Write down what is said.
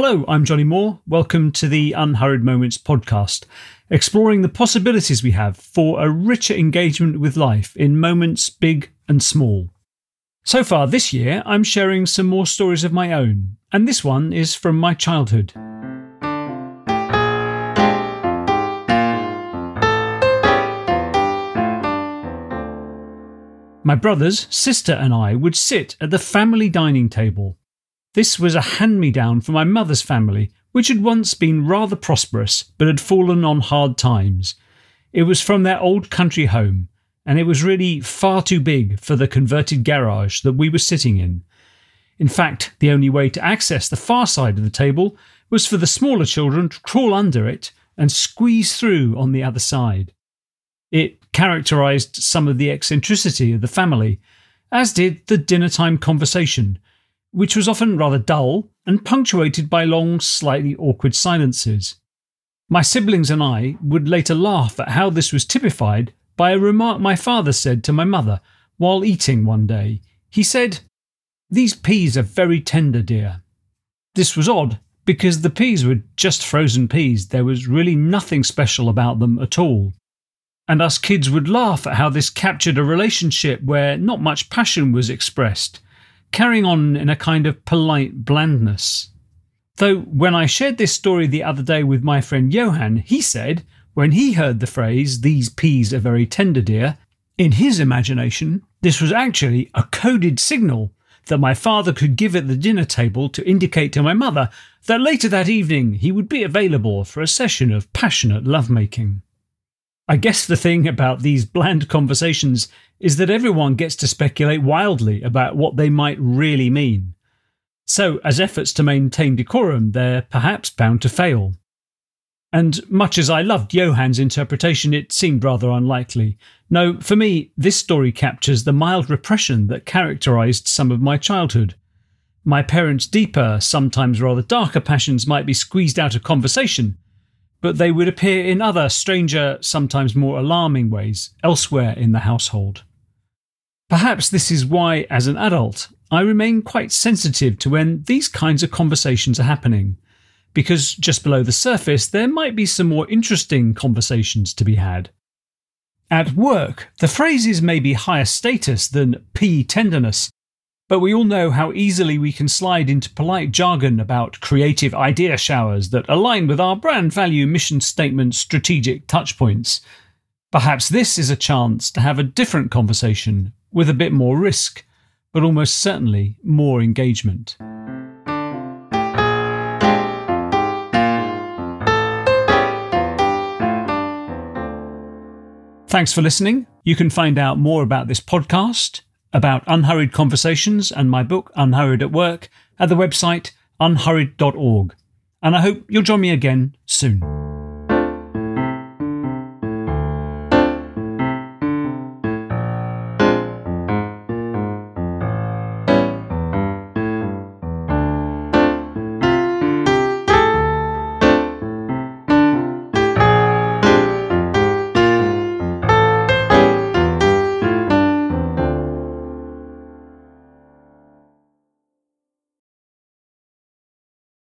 Hello, I'm Johnny Moore. Welcome to the Unhurried Moments podcast, exploring the possibilities we have for a richer engagement with life in moments big and small. So far this year, I'm sharing some more stories of my own, and this one is from my childhood. My brothers, sister and I would sit at the family dining table. This was a hand-me-down for my mother's family, which had once been rather prosperous but had fallen on hard times. It was from their old country home, and it was really far too big for the converted garage that we were sitting in. In fact, the only way to access the far side of the table was for the smaller children to crawl under it and squeeze through on the other side. It characterised some of the eccentricity of the family, as did the dinner-time conversation, which was often rather dull and punctuated by long, slightly awkward silences. My siblings and I would later laugh at how this was typified by a remark my father said to my mother while eating one day. He said, "These peas are very tender, dear." This was odd, because the peas were just frozen peas. There was really nothing special about them at all. And us kids would laugh at how this captured a relationship where not much passion was expressed, carrying on in a kind of polite blandness. Though when I shared this story the other day with my friend Johann, he said, when he heard the phrase, "These peas are very tender, dear," in his imagination, this was actually a coded signal that my father could give at the dinner table to indicate to my mother that later that evening he would be available for a session of passionate lovemaking. I guess the thing about these bland conversations is that everyone gets to speculate wildly about what they might really mean. So, as efforts to maintain decorum, they're perhaps bound to fail. And much as I loved Johann's interpretation, it seemed rather unlikely. No, for me, this story captures the mild repression that characterised some of my childhood. My parents' deeper, sometimes rather darker passions might be squeezed out of conversation, but they would appear in other, stranger, sometimes more alarming ways, elsewhere in the household. Perhaps this is why, as an adult, I remain quite sensitive to when these kinds of conversations are happening, because just below the surface there might be some more interesting conversations to be had. At work, the phrases may be higher status than pea tenderness, but we all know how easily we can slide into polite jargon about creative idea showers that align with our brand value, mission statement, strategic touchpoints. Perhaps this is a chance to have a different conversation with a bit more risk, but almost certainly more engagement. Thanks for listening. You can find out more about this podcast, about Unhurried Conversations and my book Unhurried at Work at the website unhurried.org. And I hope you'll join me again soon.